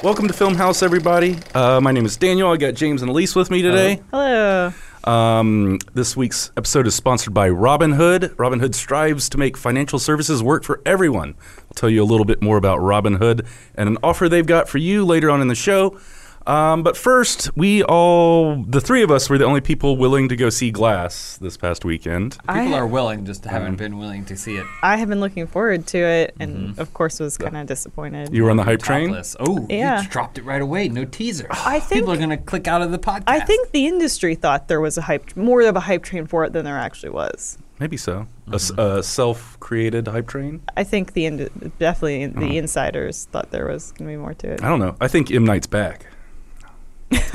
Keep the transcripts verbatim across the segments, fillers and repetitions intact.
Welcome to Filmhouse, everybody. Uh, my name is Daniel. I got James and Elise with me today. Hello. Hello. Um, this week's episode is sponsored by Robinhood. Robinhood strives to make financial services work for everyone. I'll tell you a little bit more about Robinhood and an offer they've got for you later on in the show. Um, but first, we all, the three of us, were the only people willing to go see Glass this past weekend. People I, are willing, just haven't um, been willing to see it. I have been looking forward to it, and mm-hmm. of course was kind of disappointed. You were on the hype train? Topless. Oh, yeah. You dropped it right away. No teaser. I think people are going to click out of the podcast. I think the industry thought there was a hype, more of a hype train for it than there actually was. Maybe so. Mm-hmm. A, a self-created hype train? I think the ind- definitely the mm-hmm. insiders thought there was going to be more to it. I don't know. I think M. Night's back.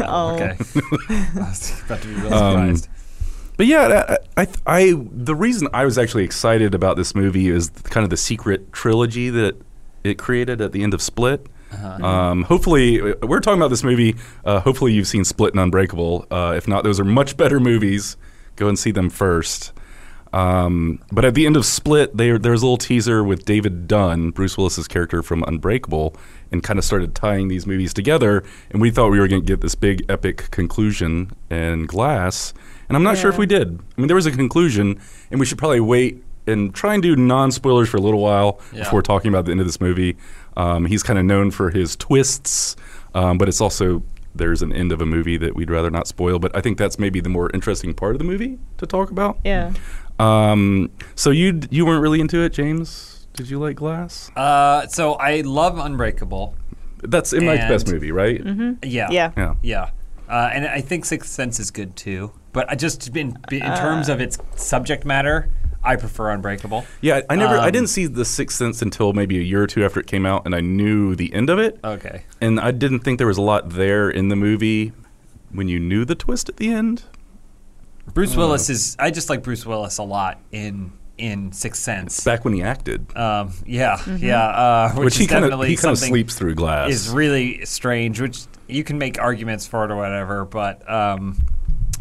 Oh. Okay. I was about to be really surprised. Um, but yeah, I, I, I, the reason I was actually excited about this movie is kind of the secret trilogy that it created at the end of Split. Uh-huh. Um, hopefully, we're talking about this movie. Uh, hopefully, you've seen Split and Unbreakable. Uh, if not, those are much better movies. Go and see them first. Um, but at the end of Split, they, there was a little teaser with David Dunn, Bruce Willis's character from Unbreakable, and kind of started tying these movies together. And we thought we were going to get this big epic conclusion in Glass. And I'm not yeah. sure if we did. I mean, there was a conclusion, and we should probably wait and try and do non-spoilers for a little while yeah. before talking about the end of this movie. Um, he's kind of known for his twists, um, but it's also... there's an end of a movie that we'd rather not spoil, but I think that's maybe the more interesting part of the movie to talk about. Yeah. Um, so you you weren't really into it, James? Did you like Glass? Uh, so I love Unbreakable. That's M. Night's best movie, right? Mm-hmm. Yeah. Yeah. Yeah. yeah. Uh, and I think Sixth Sense is good too, but I just in in uh, terms of its subject matter, I prefer Unbreakable. Yeah, I never, um, I didn't see The Sixth Sense until maybe a year or two after it came out, and I knew the end of it. Okay. And I didn't think there was a lot there in the movie when you knew the twist at the end. Bruce Willis know. is, I just like Bruce Willis a lot in in Sixth Sense. It's back when he acted. Um, yeah, mm-hmm. yeah. Uh, which which he kind of sleeps through Glass. Is really strange, which you can make arguments for it or whatever, but, um,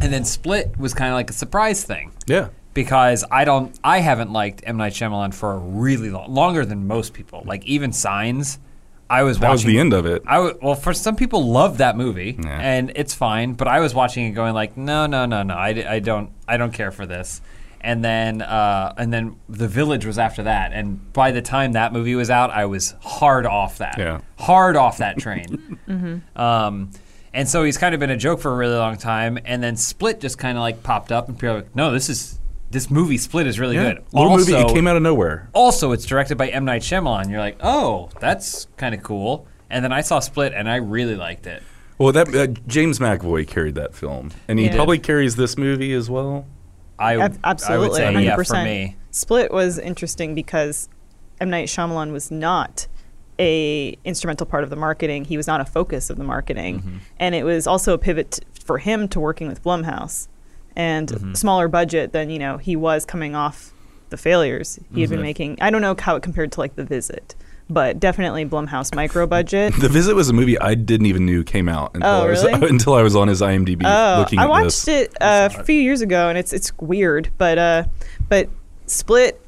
and then Split was kind of like a surprise thing. Yeah. Because I don't, I haven't liked M. Night Shyamalan for a really long, longer than most people. Like even Signs, I was that watching. That was the end of it. I w- well, for some people love that movie, yeah. and it's fine. But I was watching it, going like, no, no, no, no, I, I don't, I don't care for this. And then, uh, and then The Village was after that. And by the time that movie was out, I was hard off that, yeah. hard off that train. mm-hmm. Um, and so he's kind of been a joke for a really long time. And then Split just kind of like popped up, and people were like, no, this is. This movie Split is really yeah. good. Little also, movie, it came out of nowhere. Also, it's directed by M. Night Shyamalan. You're like, oh, that's kind of cool. And then I saw Split, and I really liked it. Well, that uh, James McAvoy carried that film, and he yeah. probably carries this movie as well. I w- absolutely, I would say, yeah, for me, Split was interesting because M. Night Shyamalan was not a instrumental part of the marketing. He was not a focus of the marketing, mm-hmm. and it was also a pivot t- for him to working with Blumhouse. And mm-hmm. smaller budget than, you know, he was coming off the failures he mm-hmm. had been making. I don't know how it compared to, like, The Visit, but definitely Blumhouse micro budget. The Visit was a movie I didn't even knew came out until, oh, really? I, was, until I was on his IMDb oh, looking I at this. I watched it uh, a few years ago, and it's it's weird, but uh, but Split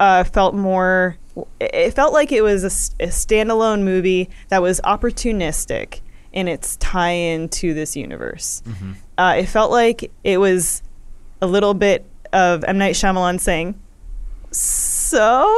uh, felt more... It felt like it was a, a standalone movie that was opportunistic in its tie-in to this universe. Mm-hmm. Uh, it felt like it was a little bit of M. Night Shyamalan saying, so,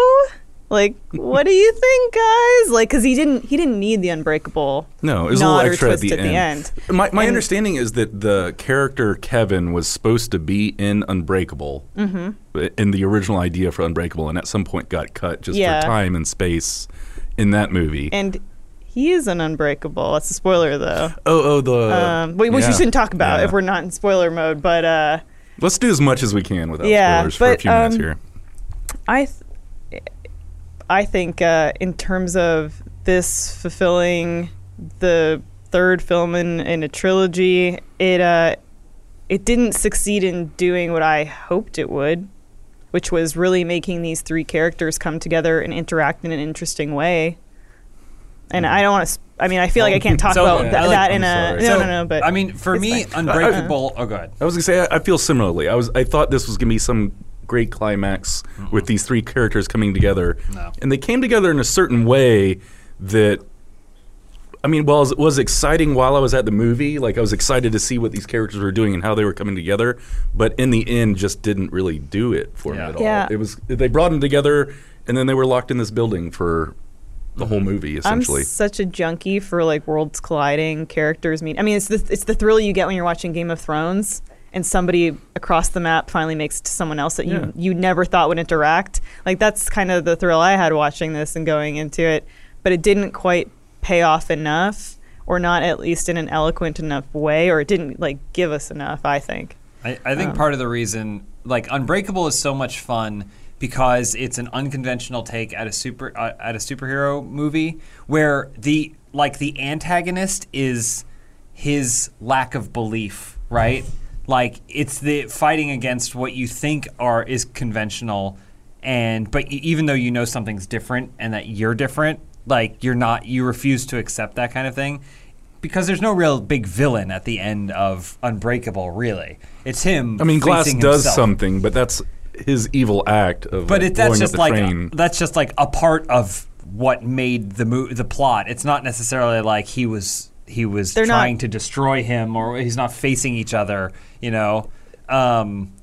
like, what do you think, guys? Like, because he didn't he didn't need the Unbreakable. No, it was a little extra at the, at the end. end. My my and, understanding is that the character Kevin was supposed to be in Unbreakable, mm-hmm. in the original idea for Unbreakable, and at some point got cut just yeah. for time and space in that movie. And he is an Unbreakable. That's a spoiler, though. Oh, oh, the um, which yeah. you shouldn't talk about yeah. if we're not in spoiler mode. But uh, Let's do as much as we can without yeah, spoilers but, for a few um, minutes here. I, th- I think uh, in terms of this fulfilling the third film in, in a trilogy, it uh, it didn't succeed in doing what I hoped it would, which was really making these three characters come together and interact in an interesting way. And I don't want to. Sp- I mean, I feel like I can't talk so, about th- yeah, like, that in I'm a. No, so, no, no. But I mean, for me, fine. Unbreakable. I, oh, God. I was gonna say I, I feel similarly. I was. I thought this was gonna be some great climax mm-hmm. with these three characters coming together, no. and they came together in a certain way that. I mean, while it was exciting while I was at the movie, like I was excited to see what these characters were doing and how they were coming together, but in the end, just didn't really do it for yeah. me at all. Yeah. It was they brought them together, and then they were locked in this building for. The whole movie, essentially. I'm such a junkie for like worlds colliding, characters meet. I mean, it's the it's the thrill you get when you're watching Game of Thrones, and somebody across the map finally makes to someone else that you yeah. you never thought would interact. Like that's kind of the thrill I had watching this and going into it, but it didn't quite pay off enough, or not at least in an eloquent enough way, or it didn't like give us enough. I think. I, I think um, part of the reason, like Unbreakable, is so much fun. Because it's an unconventional take at a super uh, at a superhero movie where the like the antagonist is his lack of belief, right? Like it's the fighting against what you think are is conventional, and but even though you know something's different and that you're different, like you're not you refuse to accept that kind of thing. Because there's no real big villain at the end of Unbreakable, really. It's him. I mean, Glass does himself. something, but that's. His evil act of but like, it, that's blowing just up the like train. A, that's just like a part of what made the mo- the plot. It's not necessarily like he was he was They're trying not, to destroy him or he's not facing each other. You know, um,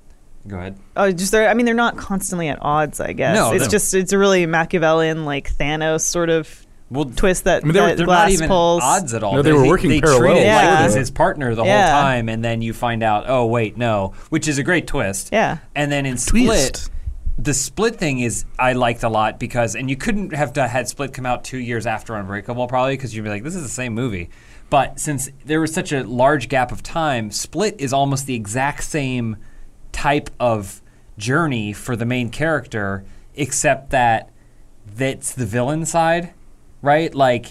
go ahead. Oh, just I mean, they're not constantly at odds. I guess no, it's just it's a really Machiavellian like Thanos sort of. Well, twist that, I mean, that they're, Glass they're not pulls. Even odds at all. No, they, they were working they parallel. They treated yeah. like he's his partner the yeah. whole time, and then you find out, oh, wait, no, which is a great twist. Yeah. And then in Split, the Split thing is I liked a lot because, and you couldn't have had Split come out two years after Unbreakable probably because you'd be like, this is the same movie. But since there was such a large gap of time, Split is almost the exact same type of journey for the main character, except that that's the villain side. Right? Like,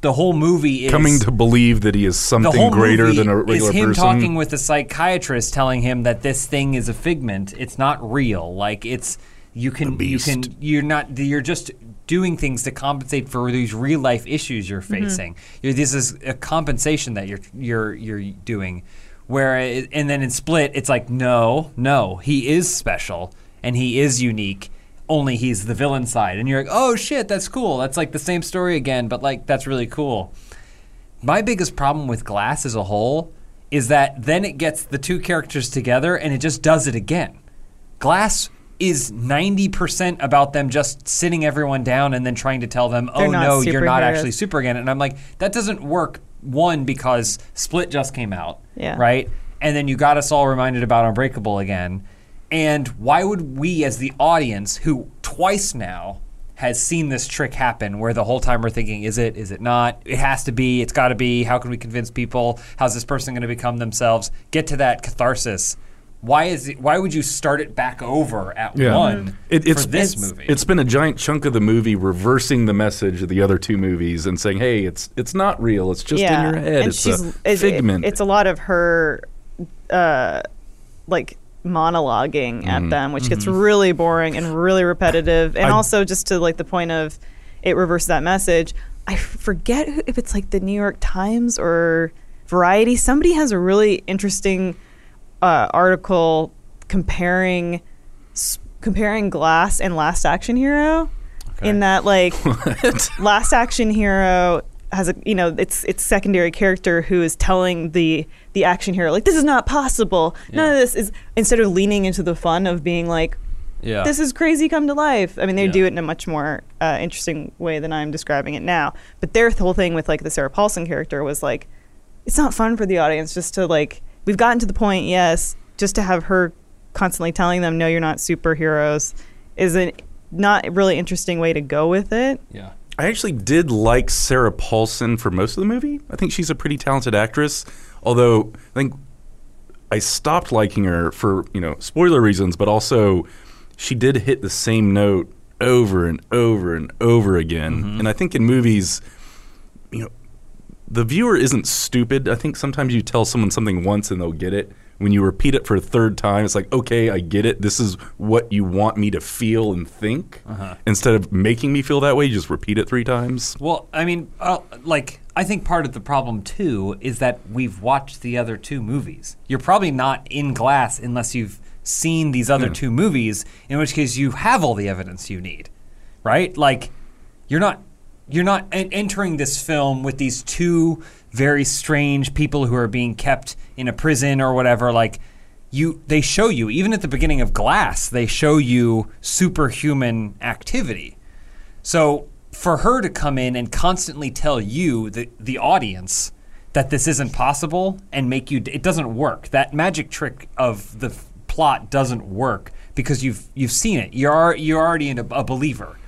the whole movie is... Coming to believe that he is something greater than a regular person. Is him talking with a psychiatrist telling him that this thing is a figment. It's not real. Like, it's... You can... You can you're not... You're just doing things to compensate for these real-life issues you're facing. Mm-hmm. You're, this is a compensation that you're you're you're doing. Where it, and then in Split, it's like, no, no. He is special, and he is unique. Only he's the villain side. And you're like, oh, shit, that's cool. That's like the same story again, but like that's really cool. My biggest problem with Glass as a whole is that then it gets the two characters together and it just does it again. Glass is ninety percent about them just sitting everyone down and then trying to tell them, oh, no, you're not actually super again. And I'm like, that doesn't work, one, because Split just came out, yeah. right? And then you got us all reminded about Unbreakable again. And why would we as the audience, who twice now has seen this trick happen, where the whole time we're thinking, is it, is it not? It has to be, it's got to be, how can we convince people? How's this person going to become themselves? Get to that catharsis. Why is it, why would you start it back over at yeah. one it, it's, for this it's, movie? It's been a giant chunk of the movie reversing the message of the other two movies and saying, hey, it's it's not real, it's just yeah. in your head, and it's she's, a it's, figment. It, it's a lot of her, uh, like, monologuing at mm-hmm. them, which gets mm-hmm. really boring and really repetitive. And I, also just to like the point of it reversed that message. I forget who, if it's like the New York Times or Variety. Somebody has a really interesting uh, article comparing s- comparing Glass and Last Action Hero okay. in that like Last Action Hero has a you know it's it's secondary character who is telling the the action hero like this is not possible yeah. none of this is instead of leaning into the fun of being like yeah. this is crazy come to life. I mean they yeah. do it in a much more uh, interesting way than I'm describing it now, but their whole thing with like the Sarah Paulson character was like it's not fun for the audience just to like we've gotten to the point yes just to have her constantly telling them no you're not superheroes is an not really interesting way to go with it. Yeah. I actually did like Sarah Paulson for most of the movie. I think she's a pretty talented actress, although I think I stopped liking her for, you know, spoiler reasons, but also she did hit the same note over and over and over again. Mm-hmm. And I think in movies, you know, the viewer isn't stupid. I think sometimes you tell someone something once and they'll get it. When you repeat it for a third time, it's like, okay, I get it. This is what you want me to feel and think. Uh-huh. Instead of making me feel that way, you just repeat it three times. Well, I mean, uh, like, I think part of the problem, too, is that we've watched the other two movies. You're probably not in Glass unless you've seen these other yeah. two movies, in which case you have all the evidence you need, right? Like, you're not, you're not en- entering this film with these two very strange people who are being kept in a prison or whatever. Like, you, they show you, even at the beginning of Glass, they show you superhuman activity. So for her to come in and constantly tell you, the, the audience, that this isn't possible and make you, it doesn't work. That magic trick of the f- plot doesn't work because you've you've seen it. You're you're already in a, a believer.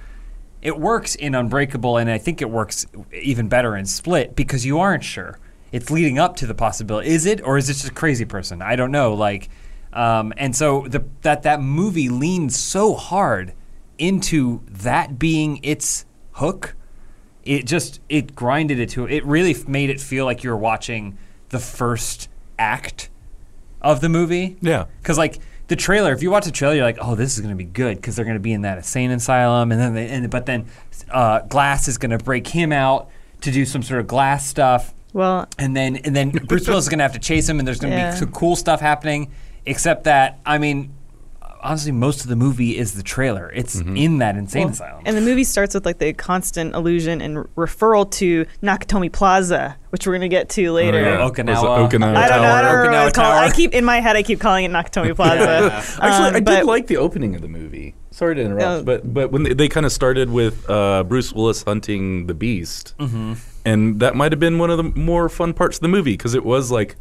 It works in Unbreakable, and I think it works even better in Split because you aren't sure. It's leading up to the possibility. Is it, or is it just a crazy person? I don't know. Like, um, and so the, that that movie leans so hard into that being its hook. It just it grinded it to. It really made it feel like you were watching the first act of the movie. Yeah, because like. The trailer, if you watch the trailer, you're like, oh, this is going to be good because they're going to be in that insane asylum. and then, they, and, But then uh, Glass is going to break him out to do some sort of glass stuff. Well, And then and then Bruce Willis is going to have to chase him, and there's going to yeah. be some cool stuff happening, except that, I mean, honestly, most of the movie is the trailer. It's mm-hmm. in that insane well, asylum. And the movie starts with like the constant allusion and r- referral to Nakatomi Plaza, which we're going to get to later. Oh, yeah. Okinawa. Okinawa. I don't know. I, don't remember what it's called. I keep, in my head, I keep calling it Nakatomi Plaza. yeah. Actually, um, I did like the opening of the movie. Sorry to interrupt, uh, but but when they, they kind of started with uh, Bruce Willis hunting the beast, mm-hmm. and that might have been one of the more fun parts of the movie because it was like,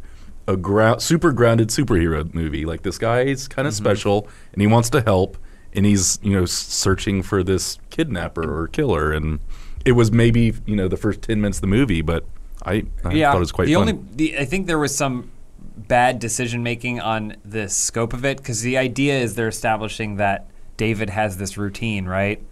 a ground, super grounded superhero movie. Like, this guy is kind of mm-hmm. special, and he wants to help, and he's, you know, searching for this kidnapper or killer. And it was maybe, you know, the first ten minutes of the movie, but I, I yeah, thought it was quite the fun. Only, the, I think there was some bad decision-making on the scope of it, because the idea is they're establishing that David has this routine, right?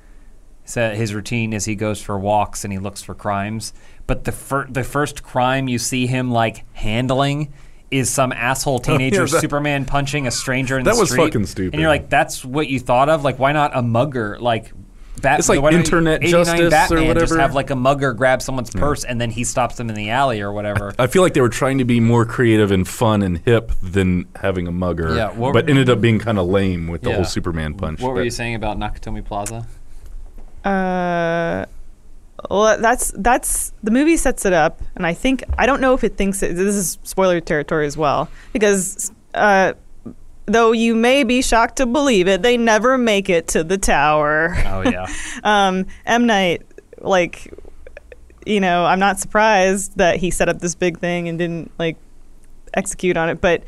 So his routine is he goes for walks and he looks for crimes. But the fir- the first crime you see him, like, handling is some asshole teenager oh, yeah, that, Superman punching a stranger in the street. That was fucking stupid. And you're like, that's what you thought of? Like, why not a mugger? Like, Bat- it's like internet justice Batman or whatever. Just have like a mugger grab someone's purse yeah. and then he stops them in the alley or whatever. I, I feel like they were trying to be more creative and fun and hip than having a mugger, yeah, what, but ended up being kind of lame with the yeah. whole Superman punch. What but. were you saying about Nakatomi Plaza? Uh... Well, that's that's the movie sets it up, and I think I don't know if it thinks it, this is spoiler territory as well, because uh, though you may be shocked to believe it, they never make it to the tower. Oh yeah, um, M. Night, like, you know, I'm not surprised that he set up this big thing and didn't like execute on it, but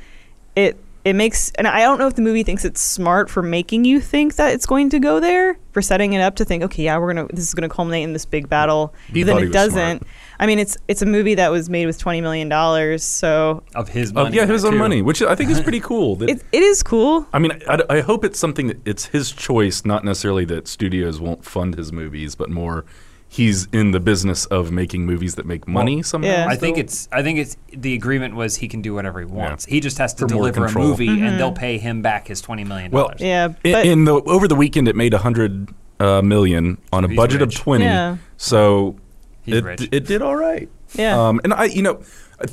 it. It makes, and I don't know if the movie thinks it's smart for making you think that it's going to go there, for setting it up to think, okay, yeah, we're gonna, this is gonna culminate in this big battle. He but then it doesn't. Smart. I mean, it's it's a movie that was made with twenty million dollars, so of his money, uh, yeah, his own too. money, which I think is pretty cool. That, it, it is cool. I mean, I, I hope it's something that it's his choice, not necessarily that studios won't fund his movies, but more he's in the business of making movies that make money somehow. Yeah. I think it's I think it's the agreement was he can do whatever he wants. Yeah. He just has to For deliver a movie mm-hmm. and they'll pay him back his twenty million dollars. Well, yeah, but in, in the over the weekend it made one hundred uh, million on a budget rich. Of twenty. Yeah. So he's it rich. It did all right. Yeah. Um, and I you know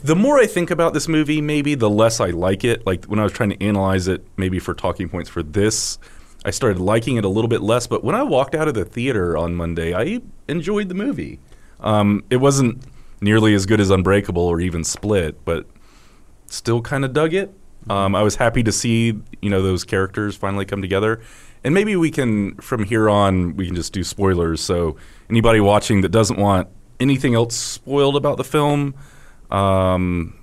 the more I think about this movie, maybe the less I like it. Like when I was trying to analyze it maybe for talking points for this, I started liking it a little bit less, but when I walked out of the theater on Monday, I enjoyed the movie. Um, it wasn't nearly as good as Unbreakable or even Split, but still kind of dug it. Um, I was happy to see, you know, those characters finally come together. And maybe we can, from here on, we can just do spoilers. So anybody watching that doesn't want anything else spoiled about the film, um,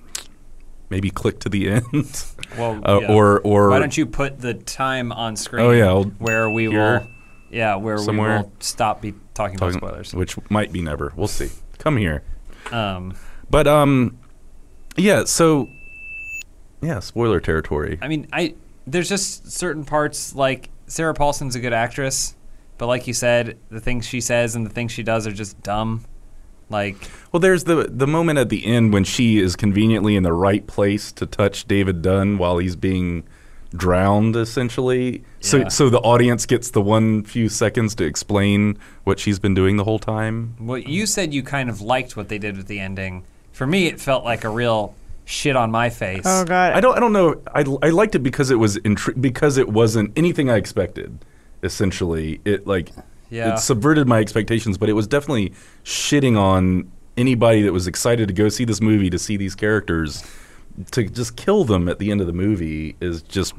maybe click to the end. Well, uh, yeah. or, or why don't you put the time on screen? Oh, yeah, I'll, where we will, yeah, where somewhere. we will stop be talking, talking about spoilers, which might be never. We'll see. Come here. Um, but um, yeah. So Yeah, spoiler territory. I mean, I there's just certain parts, like Sarah Paulson's a good actress, but like you said, the things she says and the things she does are just dumb. Like, well, there's the the moment at the end when she is conveniently in the right place to touch David Dunn while he's being drowned, essentially. Yeah. So so the audience gets the one few seconds to explain what she's been doing the whole time. Well, you said you kind of liked what they did with the ending. For me, it felt like a real shit on my face. Oh God! I don't I don't know. I, I liked it because it was intri- because it wasn't anything I expected. Essentially, it like. Yeah. It subverted my expectations, but it was definitely shitting on anybody that was excited to go see this movie, to see these characters. To just kill them at the end of the movie is just,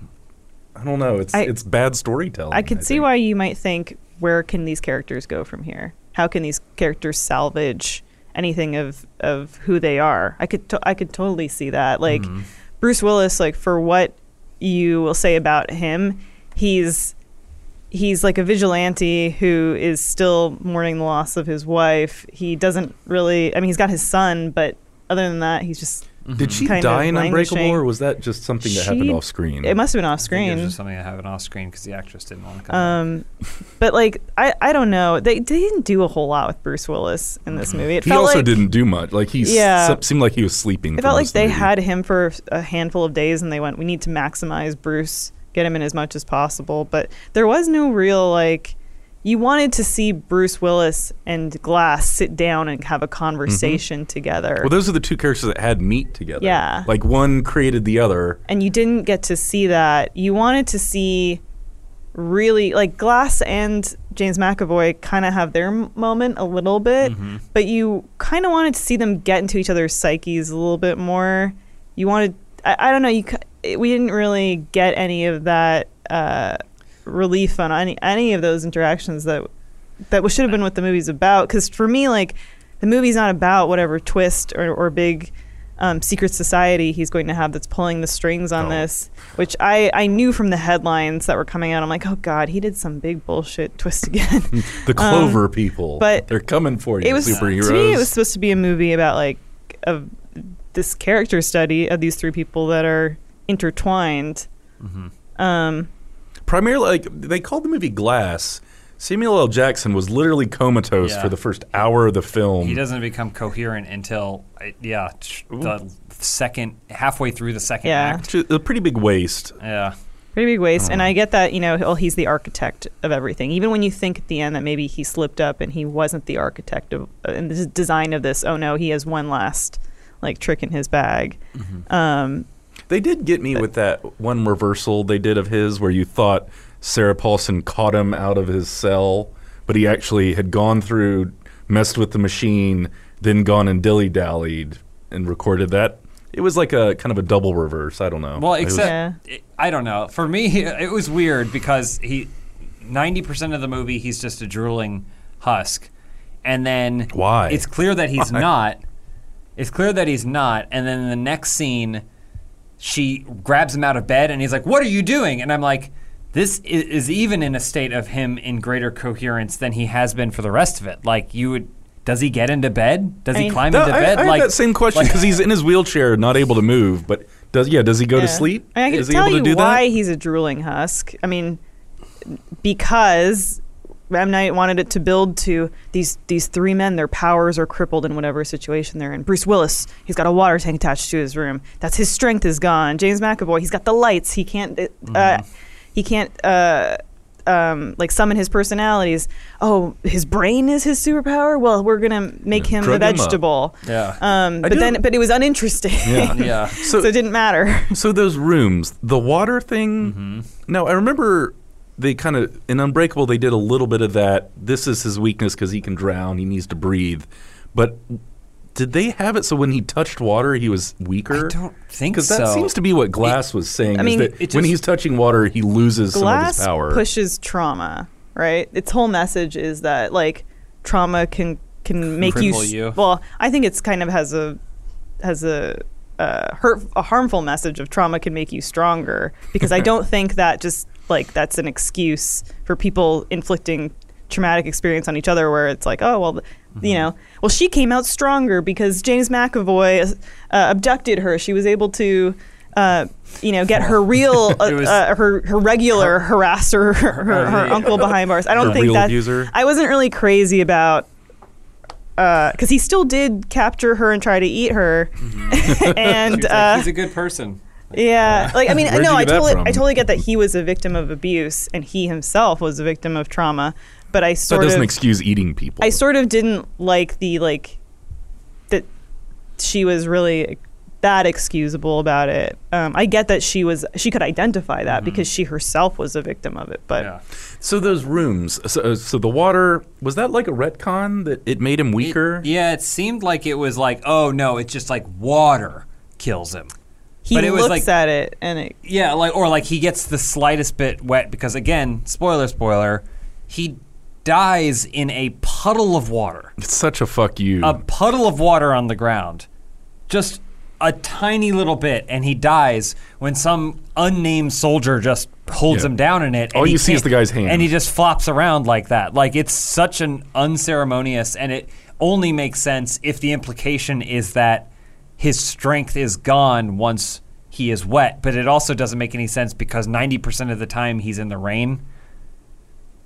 I don't know, it's I, it's bad storytelling. I could see why you might think, where can these characters go from here? How can these characters salvage anything of, of who they are? I could to- I could totally see that. Like, mm-hmm. Bruce Willis, like, for what you will say about him, he's... He's like a vigilante who is still mourning the loss of his wife. He doesn't really... I mean, he's got his son, but other than that, he's just mm-hmm. Did she die in Unbreakable, or was that just something she, that happened off screen? It must have been off screen. I think it was just something that happened off screen because the actress didn't want to come um, But, like, I, I don't know. They, they didn't do a whole lot with Bruce Willis in this movie. It he felt also like, didn't do much. Like, he yeah, s- seemed like he was sleeping. It felt like they movie. had him for a handful of days, and they went, we need to maximize Bruce... get him in as much as possible. But there was no real, like, you wanted to see Bruce Willis and Glass sit down and have a conversation mm-hmm. together. Well, those are the two characters that had meat together. Yeah. Like, one created the other. And you didn't get to see that. You wanted to see really, like, Glass and James McAvoy kind of have their moment a little bit, mm-hmm. but you kind of wanted to see them get into each other's psyches a little bit more. You wanted, I, I don't know, you we didn't really get any of that uh, relief on any any of those interactions that that should have been what the movie's about. Because for me, like, the movie's not about whatever twist or, or big um, secret society he's going to have that's pulling the strings on oh. this, which I, I knew from the headlines that were coming out. I'm like, oh, God, he did some big bullshit twist again. The Clover um, people. But they're coming for you, it was, superheroes. To me, it was supposed to be a movie about, like, a, this character study of these three people that are... intertwined. Mm-hmm. Um, Primarily, like, they called the movie Glass. Samuel L. Jackson was literally comatose yeah. for the first hour of the film. He doesn't become coherent until, yeah, the second, halfway through the second yeah. act. A pretty big waste. Yeah. Pretty big waste. Oh. And I get that, you know, well, he's the architect of everything. Even when you think at the end that maybe he slipped up and he wasn't the architect of uh, and the design of this, oh no, he has one last, like, trick in his bag. Mm-hmm. Um They did get me with that one reversal they did of his where you thought Sarah Paulson caught him out of his cell, but he actually had gone through, messed with the machine, then gone and dilly-dallied and recorded that. It was like a kind of a double reverse. I don't know. Well, except, yeah. it, I don't know. For me, it was weird because he, ninety percent of the movie, he's just a drooling husk. And then Why? it's clear that he's Why? not. It's clear that he's not. And then the next scene... she grabs him out of bed, and he's like, what are you doing? And I'm like, this is, is even in a state of him in greater coherence than he has been for the rest of it. Like, you would, does he get into bed? Does I mean, he climb no, into I, bed? I like, had that same question, because like, he's in his wheelchair, not able to move. But, does yeah, does he go yeah. to sleep? I mean, I can is tell he able you to do why that? He's a drooling husk. I mean, because... M. Night wanted it to build to these these three men, their powers are crippled in whatever situation they're in. Bruce Willis, he's got a water tank attached to his room. That's his strength is gone. James McAvoy, he's got the lights. He can't uh, mm-hmm. he can't uh, um, like summon his personalities. Oh, his brain is his superpower? Well, we're gonna make him Drug a vegetable. Him yeah. Um, but then but it was uninteresting. Yeah. yeah. So, so it didn't matter. So those rooms, the water thing. Mm-hmm. No, I remember they kind of, in Unbreakable, they did a little bit of that. This is his weakness because he can drown. He needs to breathe. But did they have it so when he touched water, he was weaker? I don't think so. Because that seems to be what Glass it, was saying. I mean, is that just, when he's touching water, he loses some of his power. Glass pushes trauma, right? Its whole message is that, like, trauma can can make you, you. Well, I think it's kind of has a has a. Uh, hurt, a harmful message of trauma can make you stronger, because I don't think that just like that's an excuse for people inflicting traumatic experience on each other where it's like, oh, well, mm-hmm. you know, well, she came out stronger because James McAvoy uh, abducted her. She was able to uh, you know, get her real, uh, uh, her her regular her, harasser, her, her, her, her uncle behind bars. I don't think that. User. I wasn't really crazy about. Because uh, he still did capture her and try to eat her, mm-hmm. and uh, like, he's a good person. Like, yeah, uh, like I mean, no, I totally, I totally get that he was a victim of abuse and he himself was a victim of trauma. But I sort of that doesn't of, excuse eating people. I sort of didn't like the like that she was really that excusable about it. Um, I get that she was she could identify that mm-hmm. because she herself was a victim of it. But yeah. So those rooms, so, so the water, was that like a retcon that it made him weaker? It, yeah, it seemed like it was like, oh no, it's just like water kills him. He but it looks was like, at it and it yeah, like or like he gets the slightest bit wet because again, spoiler, spoiler, he dies in a puddle of water. It's such a fuck you. A puddle of water on the ground, just a tiny little bit, and he dies when some unnamed soldier just holds yeah. him down in it. And all you see is the guy's hand. And he just flops around like that. Like, it's such an unceremonious, and it only makes sense if the implication is that his strength is gone once he is wet. But it also doesn't make any sense because ninety percent of the time he's in the rain.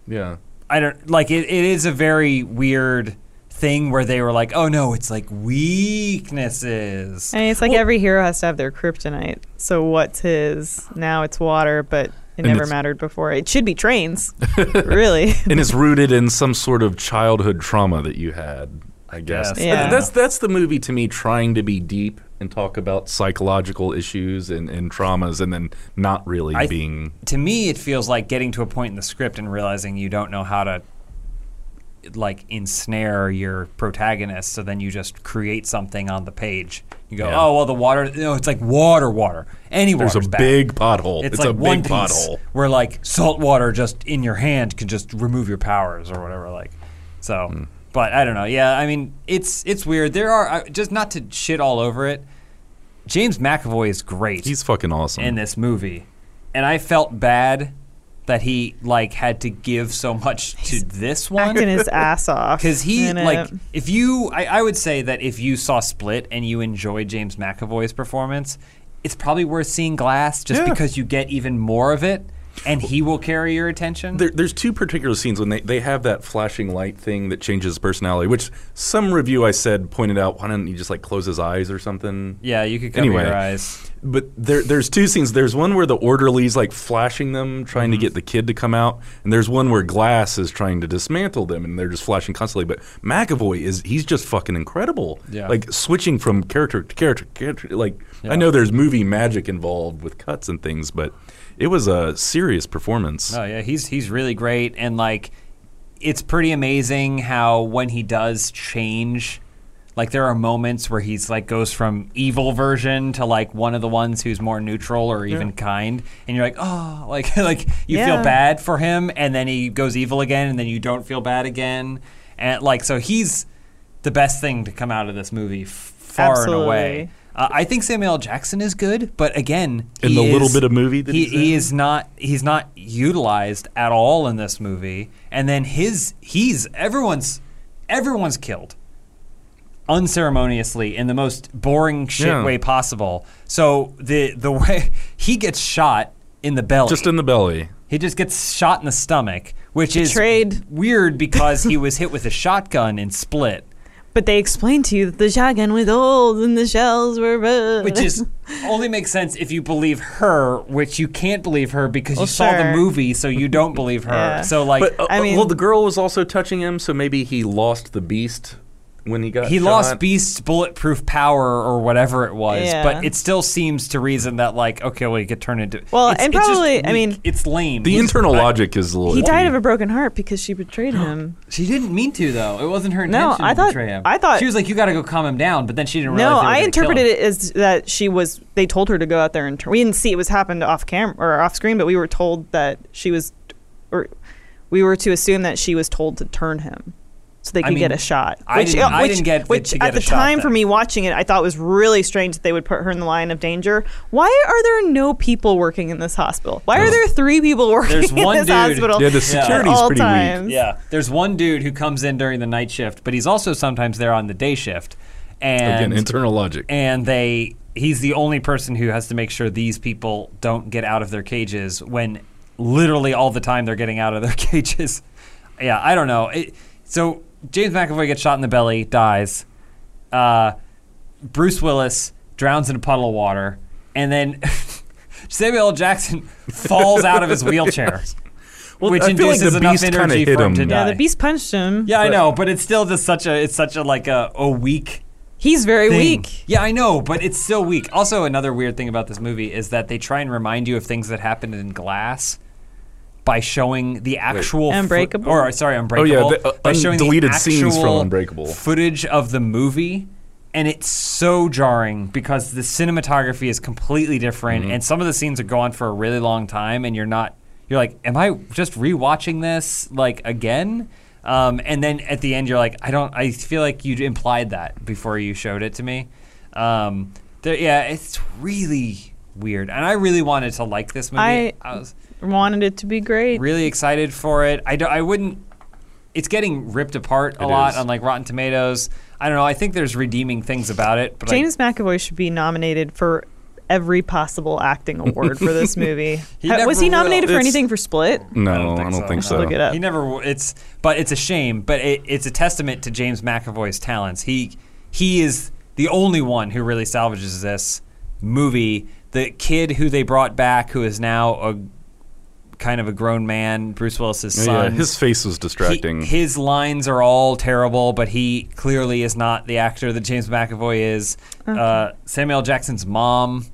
Yeah. I don't, like, it, it is a very weird thing where they were like, oh no, it's like weaknesses. I mean, it's like well, every hero has to have their kryptonite. So what's his? Now it's water, but it never mattered before. It should be trains, really. And it's rooted in some sort of childhood trauma that you had, I guess. Yes. Yeah. That's that's the movie to me trying to be deep and talk about psychological issues and, and traumas and then not really I, being. To me, it feels like getting to a point in the script and realizing you don't know how to like ensnare your protagonist, so then you just create something on the page. You go, yeah. oh well, the water. No, it's like water, water. Any water's There's a bad. big pothole. It's, it's like a big pothole where like salt water just in your hand can just remove your powers or whatever. Like, so. Mm. But I don't know. Yeah, I mean, it's it's weird. There are just not to shit all over it. James McAvoy is great. He's fucking awesome in this movie, and I felt bad that he like had to give so much to He's this one, acting his ass off. Because he like, it. if you, I, I would say that if you saw Split and you enjoy James McAvoy's performance, it's probably worth seeing Glass just yeah. because you get even more of it, and he will carry your attention. There, there's two particular scenes when they they have that flashing light thing that changes personality, which some review I said pointed out, why didn't he just like close his eyes or something? Yeah, you could cover anyway. your eyes. But there, there's two scenes. There's one where the orderly's like flashing them, trying mm-hmm. to get the kid to come out, and there's one where Glass is trying to dismantle them, and they're just flashing constantly. But McAvoy is—he's just fucking incredible. Yeah. Like switching from character to character, character. Like yeah. I know there's movie magic involved with cuts and things, but it was a serious performance. Oh yeah, he's he's really great, and like it's pretty amazing how when he does change. Like there are moments where he's like goes from evil version to like one of the ones who's more neutral or even yeah. kind, and you're like, oh, like like you yeah. feel bad for him, and then he goes evil again, and then you don't feel bad again, and like so he's the best thing to come out of this movie f- far Absolutely. and away. Uh, I think Samuel L. Jackson is good, but again, in the is, little bit of movie that he, he's in? he is not he's not utilized at all in this movie, and then his he's everyone's everyone's killed. Unceremoniously in the most boring shit yeah. way possible. So the the way he gets shot in the belly, just in the belly, he just gets shot in the stomach, which Betrayed. is weird because he was hit with a shotgun in Split. But they explained to you that the shotgun was old and the shells were bad. Which is only makes sense if you believe her, which you can't believe her because well, you sure. saw the movie, so you don't believe her. Yeah. So like, but, uh, I mean, well, the girl was also touching him, so maybe he lost the beast. When he got he shot. lost Beast's bulletproof power or whatever it was, yeah. but it still seems to reason that like okay, well he could turn into well, it's, and it's probably just, I mean it's lame. The He's, internal I, logic is a little. He died weird. of a broken heart because she betrayed him. She didn't mean to though. It wasn't her intention no, I to thought, betray him. I thought she was like, you got to go calm him down, but then she didn't. realize No, I interpreted it as that she was. They told her to go out there and turn. We didn't see it was happened off camera or off screen, but we were told that she was, or we were to assume that she was told to turn him. So they could I mean, get a shot. Which, I, didn't, uh, which, I didn't get Which to get at the time for me watching it, I thought was really strange that they would put her in the line of danger. Why are there no people working in this hospital? Why are there three people working There's one in this dude. hospital? Yeah, the security's yeah. all pretty times. weak. Yeah. There's one dude who comes in during the night shift, but he's also sometimes there on the day shift. And, Again, internal logic. And they he's the only person who has to make sure these people don't get out of their cages when literally all the time they're getting out of their cages. Yeah, I don't know. It, so James McAvoy gets shot in the belly, dies. Uh, Bruce Willis drowns in a puddle of water. And then Samuel L. Jackson falls out of his wheelchair. Yes. Well, which I induces like enough energy for him to yeah, die. Yeah, the beast punched him. Yeah, but I know, but it's still just such a it's such a like a, a weak He's very thing. weak. Yeah, I know, but it's still weak. Also, another weird thing about this movie is that they try and remind you of things that happened in Glass by showing the actual Wait, Unbreakable. Fo- or sorry, Unbreakable. Oh yeah, the, uh, by showing deleted the scenes from Unbreakable. Footage of the movie. And it's so jarring because the cinematography is completely different, mm-hmm. and some of the scenes are going for a really long time, and you're not. You're like, am I just rewatching this like again? Um, and then at the end, you're like, I don't. I feel like you implied that before you showed it to me. Um, there, yeah, it's really weird, and I really wanted to like this movie. I, I was wanted it to be great. Really excited for it. I do, I wouldn't. It's getting ripped apart a it lot is. on like Rotten Tomatoes. I don't know. I think there's redeeming things about it. But James I, McAvoy should be nominated for every possible acting award for this movie. He ha, was he nominated will. for it's, anything for Split? No, I don't think, I don't so. think so. Look it up. He never. It's but it's a shame. But it, it's a testament to James McAvoy's talents. He he is the only one who really salvages this movie. The kid who they brought back, who is now a kind of a grown man, Bruce Willis's son. Yeah, his face was distracting. He, his lines are all terrible, but he clearly is not the actor that James McAvoy is. Okay. Uh, Samuel L. Jackson's mom.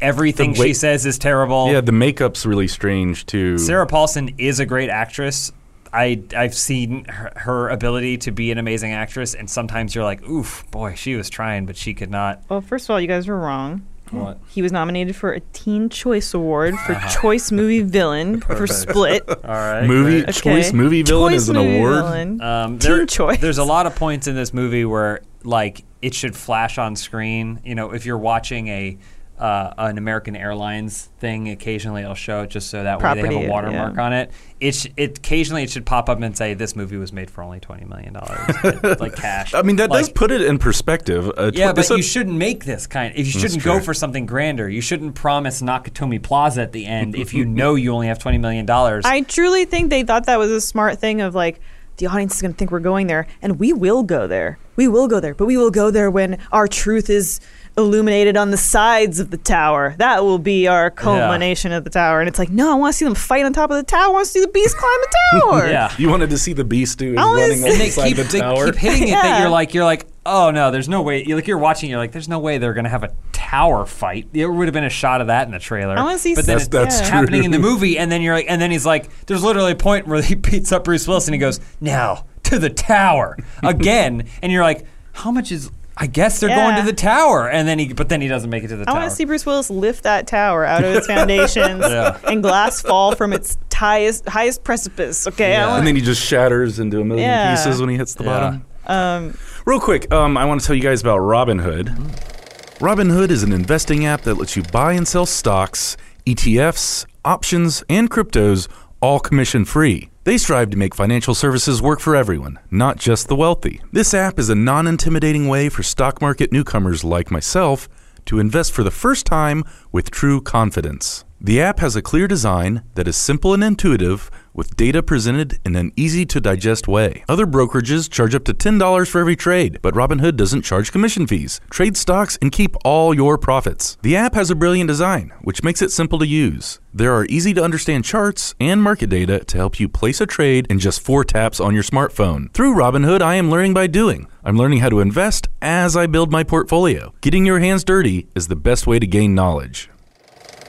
Everything wa- she says is terrible. Yeah, the makeup's really strange too. Sarah Paulson is a great actress. I, I've seen her, her ability to be an amazing actress, and sometimes you're like, oof, boy, she was trying, but she could not. Well, first of all, you guys were wrong. What? He was nominated for a Teen Choice Award for uh-huh. Choice Movie Villain for Split. All right, movie okay. Choice Movie Villain choice is an movie award. Um, there, Teen Choice. There's a lot of points in this movie where, like, it should flash on screen. You know, if you're watching a uh, an American Airlines thing, occasionally it'll show it just so that Property, way they have a watermark yeah. on it. It, sh- it occasionally it should pop up and say this movie was made for only twenty million dollars, it, like cash. I mean that like, does put it in perspective. Uh, tw- yeah, but you a- shouldn't make this kind. If you shouldn't go for something grander, you shouldn't promise Nakatomi Plaza at the end if you know you only have twenty million dollars. I truly think they thought that was a smart thing of like, the audience is going to think we're going there, and we will go there. We will go there, but we will go there when our truth is illuminated on the sides of the tower. That will be our culmination yeah. of the tower. And it's like, no, I want to see them fight on top of the tower. I want to see the beast climb the tower. yeah. You wanted to see the beast do running on the side of the tower. They keep hitting it yeah. that you're like, you're like, oh no, there's no way. You're like, you're watching, you're like, there's no way they're going to have a tower fight. There would have been a shot of that in the trailer. I want to see but then that's, it's that's yeah. happening in the movie. And then you're like, and then he's like, there's literally a point where he beats up Bruce Willis and he goes, now to the tower again. And you're like, how much is... I guess they're yeah. going to the tower, and then he, but then he doesn't make it to the I tower. I want to see Bruce Willis lift that tower out of its foundations yeah. and glass fall from its highest highest precipice. Okay, yeah. I wanna... and then he just shatters into a million yeah. pieces when he hits the yeah. bottom. Um, Real quick, um, I want to tell you guys about Robinhood. Mm-hmm. Robinhood is an investing app that lets you buy and sell stocks, E T Fs, options, and cryptos, all commission free. They strive to make financial services work for everyone, not just the wealthy. This app is a non-intimidating way for stock market newcomers like myself to invest for the first time with true confidence. The app has a clear design that is simple and intuitive, with data presented in an easy-to-digest way. Other brokerages charge up to ten dollars for every trade, but Robinhood doesn't charge commission fees. Trade stocks and keep all your profits. The app has a brilliant design, which makes it simple to use. There are easy-to-understand charts and market data to help you place a trade in just four taps on your smartphone. Through Robinhood, I am learning by doing. I'm learning how to invest as I build my portfolio. Getting your hands dirty is the best way to gain knowledge.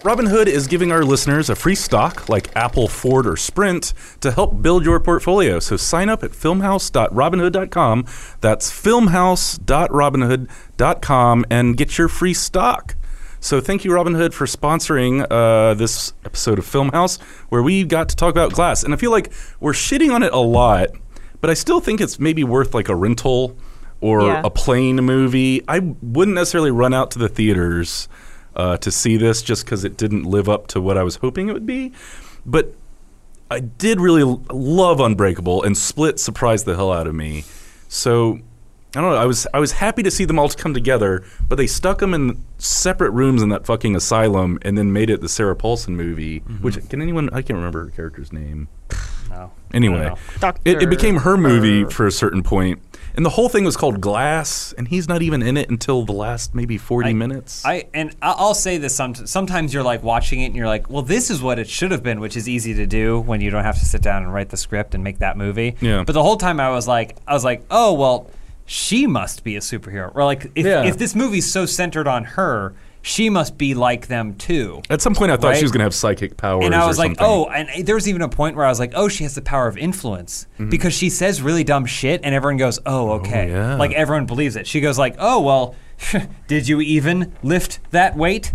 Robinhood is giving our listeners a free stock like Apple, Ford, or Sprint to help build your portfolio. So sign up at filmhouse dot robinhood dot com. That's filmhouse dot robinhood dot com and get your free stock. So thank you, Robinhood, for sponsoring uh, this episode of Filmhouse, where we got to talk about Glass. And I feel like we're shitting on it a lot, but I still think it's maybe worth like a rental or yeah. a plane movie. I wouldn't necessarily run out to the theaters Uh, to see this just because it didn't live up to what I was hoping it would be. But I did really l- love Unbreakable, and Split surprised the hell out of me. So I don't know. I was I was happy to see them all come together, but they stuck them in separate rooms in that fucking asylum, and then made it the Sarah Paulson movie. Mm-hmm. Which can anyone? I can't remember her character's name. No. Anyway, it, it became her movie uh, for a certain point, and the whole thing was called Glass, and he's not even in it until the last maybe forty I, minutes. I and I'll say this: sometimes you're like watching it, and you're like, "Well, this is what it should have been," which is easy to do when you don't have to sit down and write the script and make that movie. Yeah. But the whole time I was like, I was like, "Oh well." She must be a superhero. Or like, if, yeah. if this movie's so centered on her, she must be like them too. At some point, I thought right? she was going to have psychic powers. And I was or like, something. oh, and there was even a point where I was like, oh, she has the power of influence mm-hmm. because she says really dumb shit, and everyone goes, oh, okay. Oh, yeah. Like everyone believes it. She goes like, oh, well, did you even lift that weight?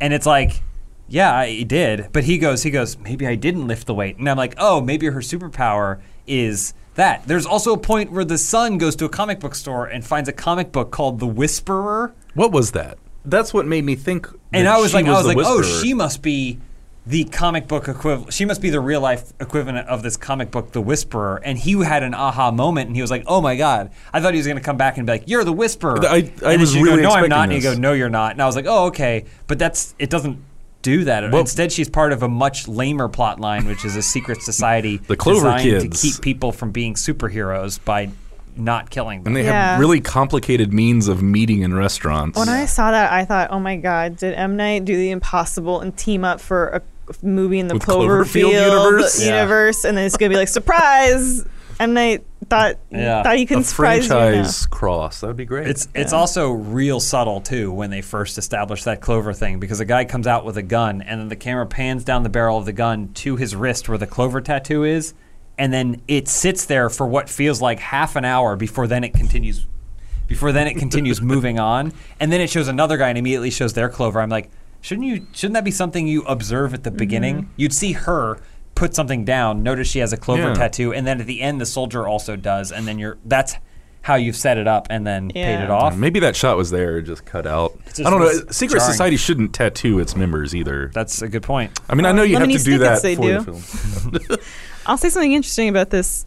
And it's like, yeah, I did. But he goes, he goes, maybe I didn't lift the weight, and I'm like, oh, maybe her superpower is. That. There's also a point where the son goes to a comic book store and finds a comic book called The Whisperer. What was that? That's what made me think. And I was like, I was like, oh, she must be the comic book equivalent. She must be the real life equivalent of this comic book, The Whisperer. And he had an aha moment, and he was like, oh my god, I thought he was going to come back and be like, you're the Whisperer. I, I was really expecting this. No, I'm not. And he go, no, you're not. And I was like, oh, okay, but that's it doesn't. Do that. Well, instead, she's part of a much lamer plot line, which is a secret society the Clover designed Kids. To keep people from being superheroes by not killing them. And they yeah. have really complicated means of meeting in restaurants. When I saw that, I thought, oh my god, did M. Night do the impossible and team up for a movie in the Cloverfield, Cloverfield universe? Yeah. universe? And then it's going to be like, surprise! M. Night thought yeah. thought you can surprise franchise me franchise cross. That would be great. It's yeah. it's also real subtle too when they first establish that Clover thing, because a guy comes out with a gun and then the camera pans down the barrel of the gun to his wrist where the Clover tattoo is, and then it sits there for what feels like half an hour before then it continues before then it continues moving on, and then it shows another guy and immediately shows their Clover. I'm like, shouldn't you shouldn't that be something you observe at the mm-hmm. beginning? You'd see her put something down, notice she has a Clover yeah. tattoo, and then at the end the soldier also does, and then you're that's how you've set it up and then yeah. paid it off. Maybe that shot was there just cut out. Just I don't know. Secret jarring. Society shouldn't tattoo its members either. That's a good point. I mean, I know you have to do that for do. the film. I'll say something interesting about this,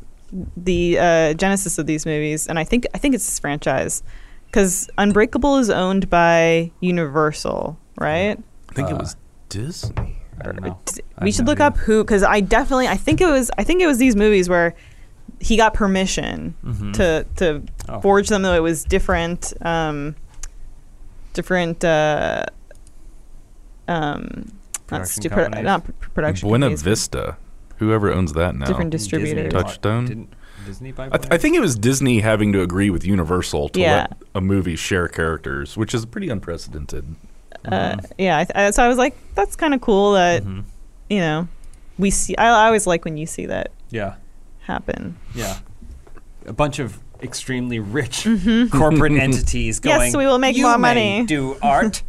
the uh, genesis of these movies, and I think I think it's this franchise, because Unbreakable is owned by Universal, right? I think uh, it was Disney. We should look up who, because I definitely I think it was I think it was these movies where he got permission mm-hmm. to to oh. forge them, though it was different um, different uh, um, not stupid produ- not pr- production. Buena companies, Vista, whoever owns that now, different distributors. Touchstone. Didn't Disney buy I, th- I think it was Disney having to agree with Universal to yeah. let a movie share characters, which is pretty unprecedented. Uh, mm-hmm. Yeah, I th- so I was like, that's kind of cool that, mm-hmm. you know, we see, I, I always like when you see that yeah. happen. Yeah. A bunch of extremely rich mm-hmm. corporate entities going, yes, we will make you more money. Do art.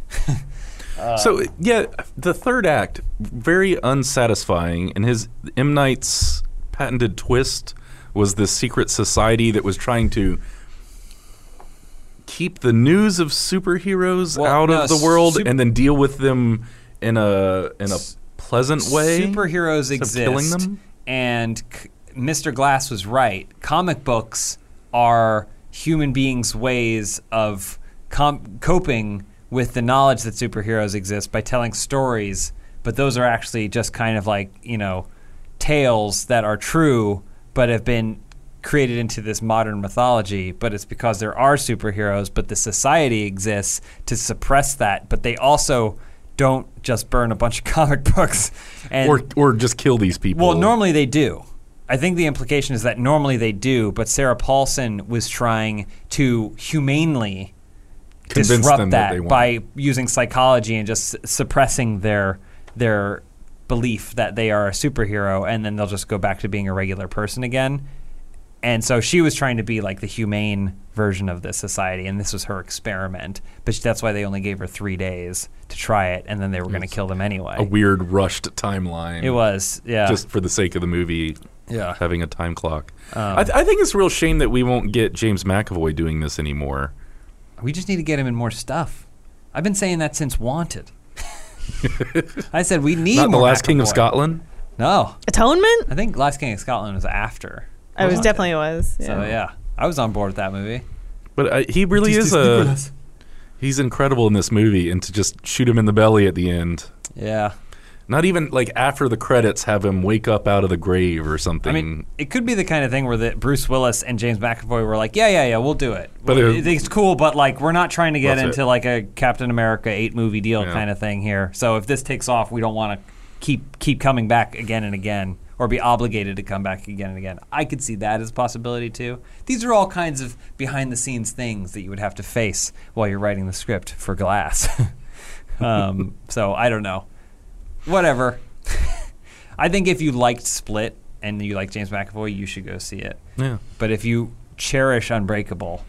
uh, so, yeah, the third act, very unsatisfying, and his M. Night's patented twist was this secret society that was trying to keep the news of superheroes well, out no, of the world sup- and then deal with them in a in a pleasant way. Superheroes exist, killing them? And c- Mister Glass was right. Comic books are human beings' ways of com- coping with the knowledge that superheroes exist by telling stories, but those are actually just kind of like, you know, tales that are true but have been created into this modern mythology, but it's because there are superheroes, but the society exists to suppress that, but they also don't just burn a bunch of comic books. And or, or just kill these people. Well, normally they do. I think the implication is that normally they do, but Sarah Paulson was trying to humanely Convince disrupt them that, that they want. By using psychology and just suppressing their their belief that they are a superhero, and then they'll just go back to being a regular person again. And so she was trying to be like the humane version of this society, and this was her experiment. But that's why they only gave her three days to try it, and then they were going to kill them anyway. A weird rushed timeline. It was, yeah. Just for the sake of the movie, yeah. having a time clock. Um, I, th- I think it's a real shame that we won't get James McAvoy doing this anymore. We just need to get him in more stuff. I've been saying that since Wanted. I said we need Not more Not The Last McAvoy. King of Scotland? No. Atonement? I think Last King of Scotland was after. I was definitely it. was. Yeah. So yeah, I was on board with that movie. But uh, he really is a Nicholas. He's incredible in this movie, and to just shoot him in the belly at the end. Yeah. Not even like after the credits have him wake up out of the grave or something. I mean, it could be the kind of thing where the Bruce Willis and James McAvoy were like, yeah, yeah, yeah, we'll do it. But it it's cool, but like we're not trying to get into it. like a Captain America eight movie deal yeah. kind of thing here. So if this takes off, we don't want to keep keep coming back again and again or be obligated to come back again and again. I could see that as a possibility too. These are all kinds of behind-the-scenes things that you would have to face while you're writing the script for Glass. um, so I don't know. Whatever. I think if you liked Split and you like James McAvoy, you should go see it. Yeah. But if you cherish Unbreakable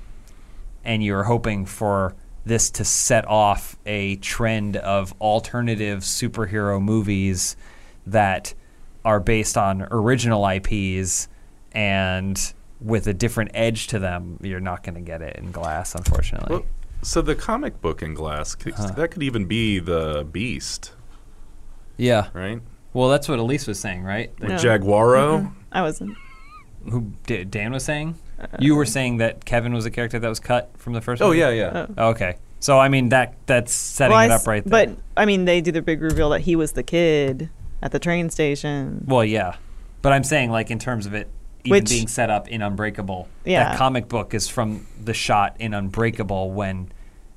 and you're hoping for this to set off a trend of alternative superhero movies that are based on original I Ps and with a different edge to them, you're not going to get it in Glass, unfortunately. Well, so the comic book in Glass, huh. that could even be the Beast. Yeah. Right? Well, that's what Elise was saying, right? No. Jaguaro? Mm-hmm. I wasn't. Who D- Dan was saying? Uh, you were saying that Kevin was a character that was cut from the first oh, one? Yeah, yeah. Oh, yeah. Okay. So, I mean, that that's setting well, it up right there. But, I mean, they do the big reveal that he was the kid at the train station. Well, yeah. But I'm saying, like, in terms of it even Which, being set up in Unbreakable, yeah. that comic book is from the shot in Unbreakable when...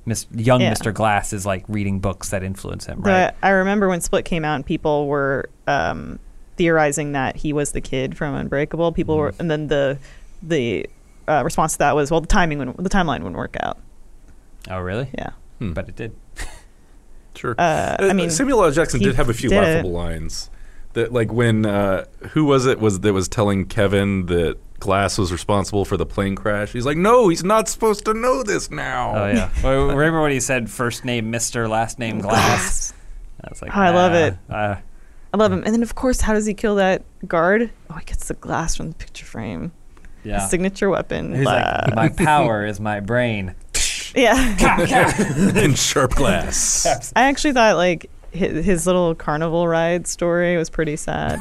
Miss, young yeah. Mister Glass is like reading books that influence him, right? The, I remember when Split came out and people were um, theorizing that he was the kid from Unbreakable. People mm. were, and then the the uh, response to that was, well, the timing, wouldn't, the timeline wouldn't work out. Oh, really? Yeah, hmm. but it did. Sure. Uh, I mean, Samuel L. Jackson did have a few laughable it. lines. That like when uh, who was it was that was telling Kevin that Glass was responsible for the plane crash. He's like, no, he's not supposed to know this now. Oh yeah, well, remember what he said? First name Mister, last name Glass. Glass. I was like, oh, nah, I love it. Uh, I love him. And then of course, how does he kill that guard? Oh, he gets the glass from the picture frame. Yeah, his signature weapon. He's like, my power is my brain. Yeah, and sharp glass. I actually thought like his, his little carnival ride story was pretty sad.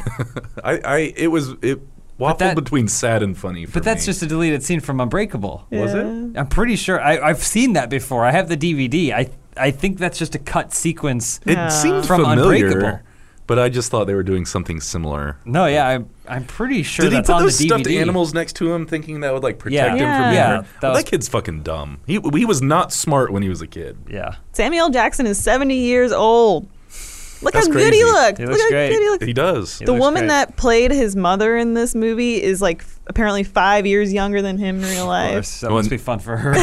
I, I, it was it. Waffle that, between sad and funny for But that's me. Just a deleted scene from Unbreakable. Yeah. Was it? I'm pretty sure. I, I've seen that before. I have the D V D. I I think that's just a cut sequence It yeah. seems from familiar, Unbreakable. But I just thought they were doing something similar. No, yeah. I'm, I'm pretty sure Did that's on the D V D. Did he put those stuffed animals next to him thinking that would like protect yeah. him yeah. from being yeah, hurt? That, was, that kid's fucking dumb. He, he was not smart when he was a kid. Yeah. Samuel L. Jackson is seventy years old. Look That's how crazy. good he looked. He looks Look how great. good he looks. He does. The he woman great. that played his mother in this movie is like f- apparently five years younger than him in real life. Of course, that well, must be fun for her.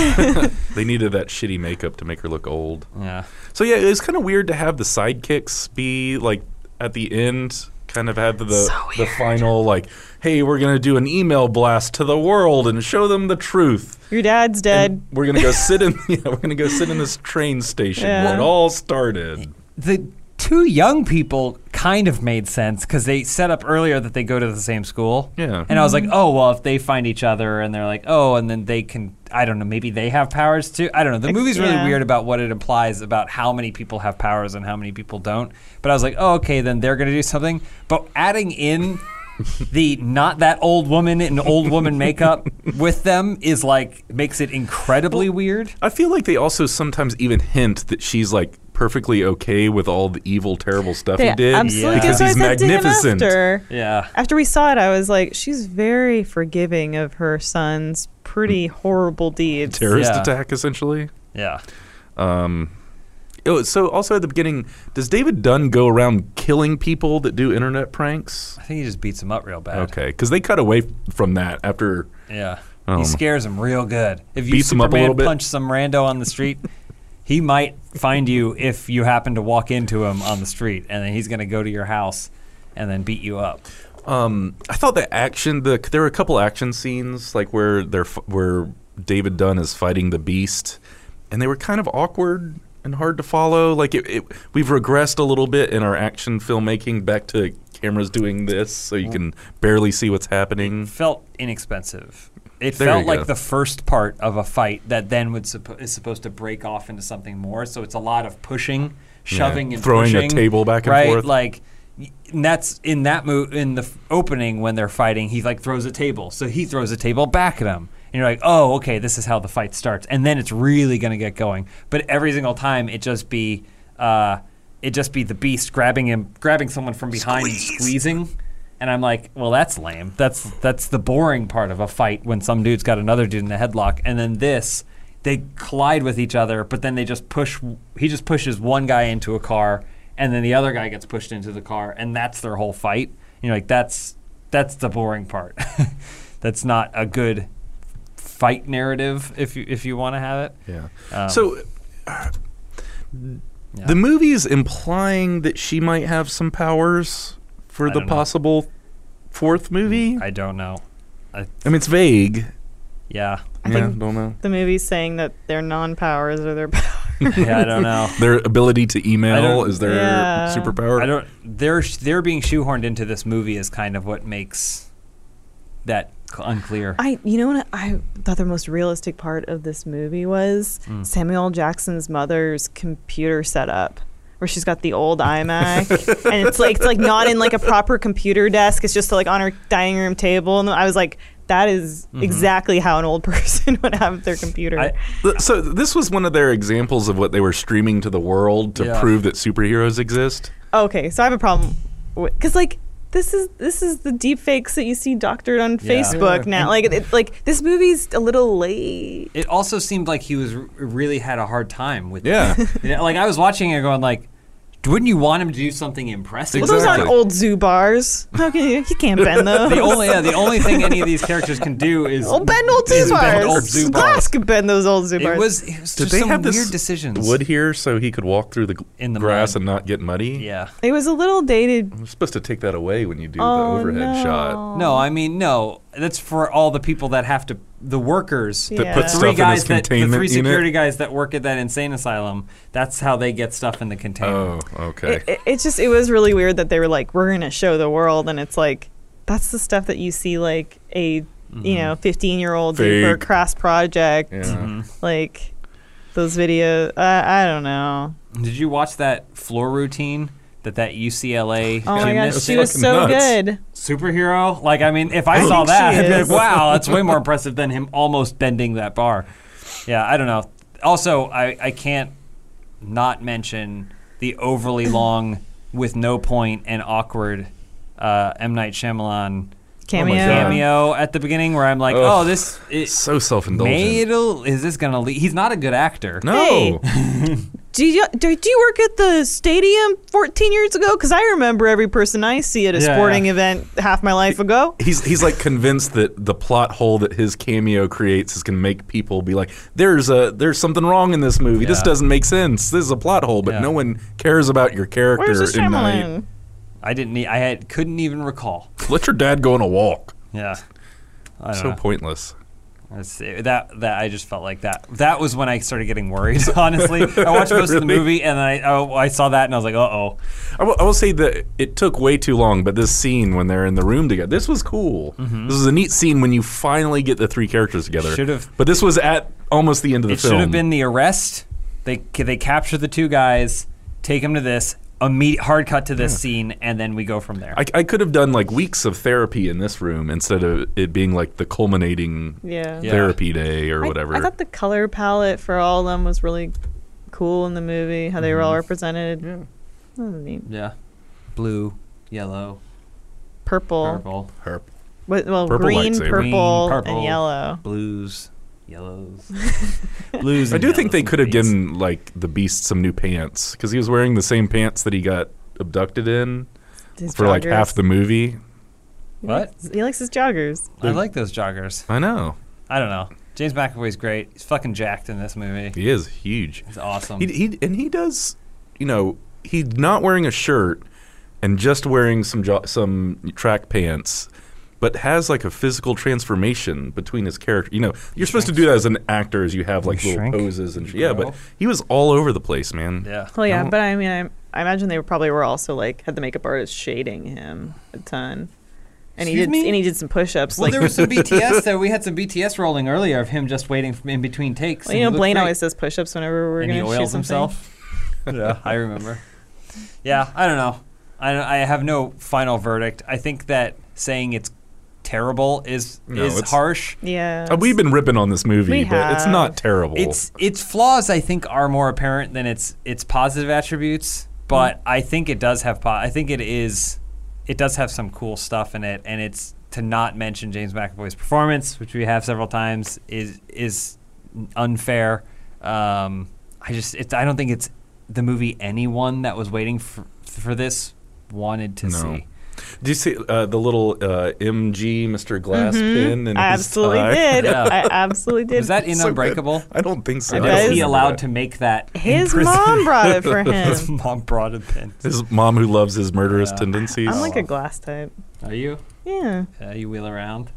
They needed that shitty makeup to make her look old. Yeah. So yeah, it was kind of weird to have the sidekicks be like at the end, kind of have the so the final like, hey, we're gonna do an email blast to the world and show them the truth. Your dad's dead. And we're gonna go sit in. Yeah, we're gonna go sit in this train station yeah. where it all started. The two young people kind of made sense because they set up earlier that they go to the same school. Yeah. And mm-hmm. I was like, oh, well, if they find each other and they're like, oh, and then they can, I don't know, maybe they have powers too. I don't know. The movie's really yeah. weird about what it implies about how many people have powers and how many people don't. But I was like, oh, okay, then they're going to do something. But adding in the not that old woman in old woman makeup with them is like, makes it incredibly well, weird. I feel like they also sometimes even hint that she's like, perfectly okay with all the evil, terrible stuff they he did absolutely yeah. because he's magnificent. After. Yeah. After we saw it, I was like, she's very forgiving of her son's pretty horrible deeds. Terrorist yeah. attack, essentially. Yeah. Um. Was, so also at the beginning, does David Dunn go around killing people that do internet pranks? I think he just beats them up real bad. Okay, because they cut away from that after. Yeah. Um, he scares them real good. If you beats them up a little bit. Punch some rando on the street. He might find you if you happen to walk into him on the street, and then he's going to go to your house and then beat you up. Um, I thought the action, the there were a couple action scenes like where they're where David Dunn is fighting the Beast, and they were kind of awkward and hard to follow. Like it, it, we've regressed a little bit in our action filmmaking back to cameras doing this, so you can barely see what's happening. It felt inexpensive. It there felt like go. the first part of a fight that then would suppo- is supposed to break off into something more. So it's a lot of pushing, shoving, yeah. and throwing pushing, a table back and right? forth. Like and that's in that mo- in the f- opening when they're fighting. He like throws a table, so he throws a table back at him, and you're like, oh, okay, this is how the fight starts, and then it's really going to get going. But every single time, it just be uh, it just be the beast grabbing him, grabbing someone from behind Squeeze. and squeezing. And I'm like, well, that's lame. That's that's the boring part of a fight when some dude's got another dude in the headlock, and then this, they collide with each other, but then they just push. He just pushes one guy into a car, and then the other guy gets pushed into the car, and that's their whole fight. And you're like, that's that's the boring part. That's not a good fight narrative if you if you want to have it. Yeah. Um, so uh, yeah. the movie is implying that she might have some powers. For the possible know. fourth movie? I don't know. I, I mean, it's vague. Yeah. I yeah, think don't know. The movie's saying that their non-powers are their powers. Yeah, I don't know. Their ability to email is their yeah. superpower? I don't, they're, they're being shoehorned into this movie is kind of what makes that unclear. I, you know what I, I thought the most realistic part of this movie was? Mm. Samuel L. Jackson's mother's computer setup. Where she's got the old iMac, and it's like it's like not in like a proper computer desk. It's just like on her dining room table, and I was like, that is mm-hmm. exactly how an old person would have their computer. I, th- so this was one of their examples of what they were streaming to the world to yeah. prove that superheroes exist. Okay, so I have a problem because like this is this is the deep fakes that you see doctored on yeah. Facebook yeah. now. Like it, like this movie's a little late. It also seemed like he was really had a hard time with yeah. it. You know, like I was watching it going like. Wouldn't you want him to do something impressive? Well, those aren't old zoo bars. How can you? You can't bend those. The only, yeah, the only thing any of these characters can do is oh, bend old zoo bars. Old zoo Glass bars. Could bend those old zoo bars. It was, it was just some weird decisions. Did they have this wood here so he could walk through the, In the grass mud. and not get muddy? Yeah. It was a little dated. We're supposed to take that away when you do oh, the overhead no. shot. No, I mean, no. That's for all the people that have to, the workers. That yeah. put stuff three guys in his containment that, the three security unit? guys that work at that insane asylum, that's how they get stuff in the containment. Oh, okay. It, it, it just, it was really weird that they were like, we're going to show the world. And it's like, that's the stuff that you see like a, mm-hmm. you know, fifteen-year-old do for a craft project. Yeah. Mm-hmm. Like those videos. Uh, I don't know. Did you watch that floor routine? That that U C L A oh my gosh, she was so nuts. good. Superhero? Like, I mean, if I, I saw that, I'd be like, wow, that's way more impressive than him almost bending that bar. Yeah, I don't know. Also, I, I can't not mention the overly long, with no point and awkward uh, M. Night Shyamalan cameo. Oh cameo at the beginning where I'm like, Ugh, oh, this is so self-indulgent. Made-l- is this going to lead? He's not a good actor. No. Hey. Do you, did you work at the stadium fourteen years ago? Because I remember every person I see at a yeah, sporting yeah. event half my life ago. He's he's like convinced that the plot hole that his cameo creates is going to make people be like, there's a there's something wrong in this movie. Yeah. This doesn't make sense. This is a plot hole, but yeah. no one cares about your character. Where's the in night. I didn't. I had, couldn't even recall. Let your dad go on a walk. Yeah, I don't so know. pointless. That that I just felt like that. That was when I started getting worried. Honestly, I watched most really? of the movie, and I oh, I saw that, and I was like, uh oh. I will, I will say that it took way too long, but this scene when they're in the room together, this was cool. Mm-hmm. This was a neat scene when you finally get the three characters together. Should have, but this was at almost the end of the it film. It should have been the arrest. They they capture the two guys, take them to this. A meet, hard cut to this yeah. scene, and then we go from there. I, I could have done like weeks of therapy in this room instead of it being like the culminating yeah. therapy yeah. day or I, whatever. I thought the color palette for all of them was really cool in the movie, how mm-hmm. they were all represented. Yeah. That was neat. Yeah. Blue, yellow, purple. Purple. Purple. Well, well purple green, purple, green, purple, and yellow. Blues. Yellows, blues. I do think they could have given like the Beast some new pants because he was wearing the same pants that he got abducted in his for joggers. like half the movie. What? He likes his joggers. I like those joggers. I know. I don't know. James McAvoy's great. He's fucking jacked in this movie. He is huge. He's awesome. He, he and he does. You know, he's not wearing a shirt and just wearing some jo- some track pants. But has like a physical transformation between his character. You know, you're supposed to do that as an actor, as you have like you little poses and shit. Yeah, but he was all over the place, man. Yeah. Well, yeah, I but I mean, I, I imagine they were probably were also like had the makeup artist shading him a ton, and Excuse he did me? and he did some push-ups. Well, like, there was some B T S there. We had some B T S rolling earlier of him just waiting in between takes. Well, you know, Blaine always does push-ups whenever we're going to shoot oils something. Himself. Yeah, I remember. Yeah, I don't know. I I have no final verdict. I think that saying it's terrible is no, is harsh. Yeah, uh, we've been ripping on this movie, but it's not terrible. It's its flaws, I think, are more apparent than its its positive attributes. But mm. I think it does have. Po- I think it is. It does have some cool stuff in it, and it's to not mention James McAvoy's performance, which we have several times, is is unfair. Um, I just it's, I don't think it's the movie anyone that was waiting for for this wanted to no. see. Did you see uh, the little uh, M G Mister Glass mm-hmm. pin? In I absolutely his eye? did. Yeah. I absolutely did. Was that in so Unbreakable? Good. I don't think so. I was he allowed that. to make that? His mom brought it for him. His mom brought a pin. His mom, who loves his murderous yeah. tendencies. I'm like a glass type. Are you? Yeah. Uh, you wheel around.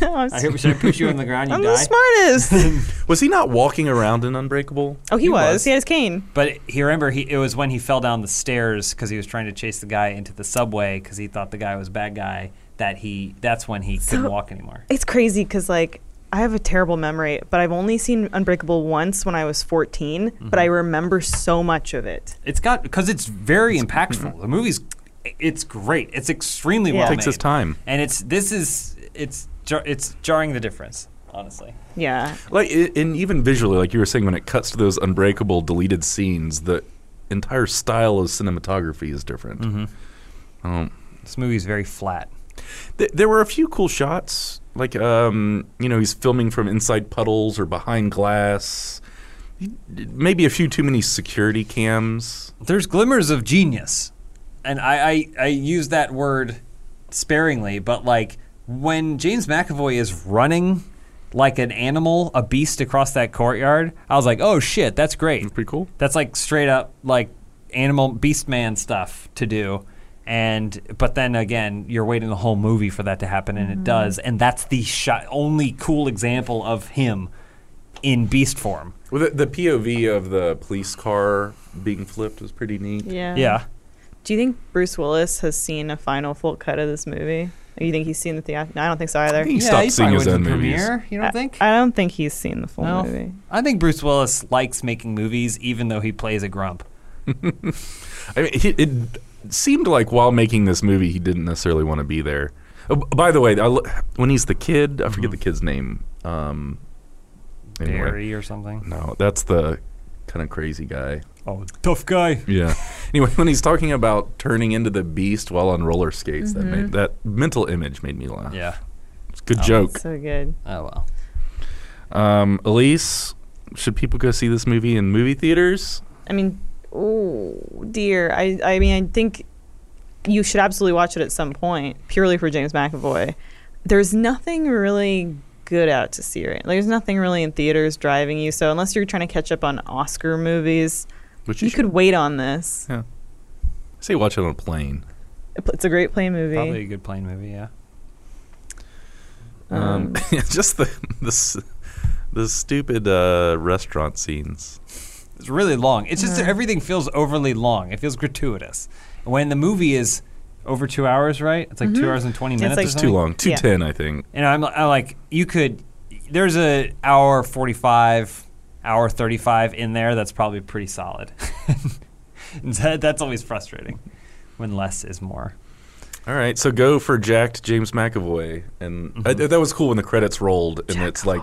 No, I'm I hope should I push you on the ground. You I'm die. I'm the smartest. Was he not walking around in Unbreakable? Oh, he, he was. was. He had his cane. But it, he remember he, it was when he fell down the stairs because he was trying to chase the guy into the subway because he thought the guy was a bad guy. That he that's when he so, couldn't walk anymore. It's crazy because like I have a terrible memory, but I've only seen Unbreakable once when I was fourteen. Mm-hmm. But I remember so much of it. It's got because it's very it's, impactful. Mm-hmm. The movie's it's great. It's extremely yeah. well made. It takes its time, and it's this is it's. It's jarring the difference, honestly. Yeah. Like, and even visually, like you were saying, when it cuts to those Unbreakable deleted scenes, the entire style of cinematography is different. Mm-hmm. Um, this movie is very flat. Th- there were a few cool shots, like um, you know, he's filming from inside puddles or behind glass. Maybe a few too many security cams. There's glimmers of genius, and I I, I use that word sparingly, but like. When James McAvoy is running like an animal, a beast across that courtyard, I was like, oh shit, that's great. That's pretty cool. That's like straight up like animal beast man stuff to do. And but then again, you're waiting the whole movie for that to happen and mm-hmm. it does. And that's the shot, only cool example of him in beast form. Well, the, the P O V of the police car being flipped was pretty neat. Yeah. Yeah. Do you think Bruce Willis has seen a final full cut of this movie? You think he's seen the theater? No, I don't think so either. I think he yeah, stopped he seeing his own movies. Premiere, you don't I, think? I don't think he's seen the full no. movie. I think Bruce Willis likes making movies, even though he plays a grump. I mean, it, it seemed like while making this movie, he didn't necessarily want to be there. Oh, by the way, I, when he's the kid, I forget mm-hmm. the kid's name. Um, anyway. Barry or something? No, that's the kind of crazy guy. Oh, tough guy. Yeah. Anyway, when he's talking about turning into the beast while on roller skates, mm-hmm. that made, that mental image made me laugh. Yeah. It's a good oh, joke. So good. Oh, well. Um, Elise, should people go see this movie in movie theaters? I mean, oh, dear. I, I mean, I think you should absolutely watch it at some point, purely for James McAvoy. There's nothing really good out to see, right? Like, there's nothing really in theaters driving you. So unless you're trying to catch up on Oscar movies... Which you you could wait on this. Yeah. I say watch it on a plane. It's a great plane movie. Probably a good plane movie, yeah. Um, um, just the, the the stupid uh, restaurant scenes. It's really long. It's just uh, everything feels overly long. It feels gratuitous. When the movie is over two hours, right? It's like mm-hmm. two hours and twenty minutes. It's like or something. Too long. Two yeah. ten, I think. And I'm, I'm like, you could. There's an hour forty-five. Hour thirty-five in there, that's probably pretty solid. that, that's always frustrating when less is more. All right, so go for jacked James McAvoy. And mm-hmm. I, that was cool when the credits rolled and Jack it's like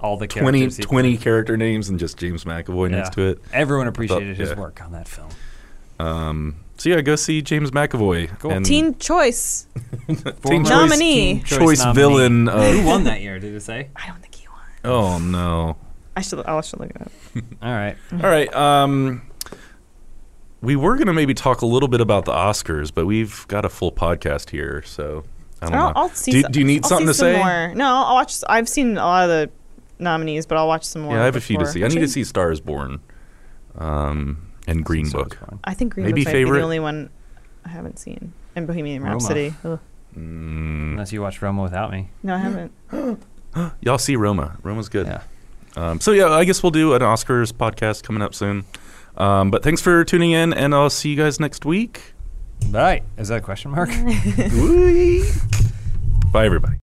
all the twenty, twenty character names and just James McAvoy yeah. next to it. Everyone appreciated thought, his yeah. work on that film. Um, so yeah, go see James McAvoy. Cool. Teen Choice. Teen nominee. Choice, Teen Choice nominee. Villain. Uh, Who won that year, did it say? I don't think he won. Oh, no. I should, I should look it up. All right. All right. Um, we were going to maybe talk a little bit about the Oscars, but we've got a full podcast here, so I don't I'll, know. I'll see do, some, do you need I'll something to some say? More. No, I'll watch. I've seen a lot of the nominees, but I'll watch some more. Yeah, I have before. a few to see. I need to see Star is Born um, and Green Book. I think Green Book might be the only one I haven't seen. And Bohemian Roma. Rhapsody. Mm. Unless you watched Roma without me. No, I haven't. Y'all see Roma. Roma's good. Yeah. Um, so, yeah, I guess we'll do an Oscars podcast coming up soon. Um, but thanks for tuning in, and I'll see you guys next week. Bye. Is that a question mark? Bye, everybody.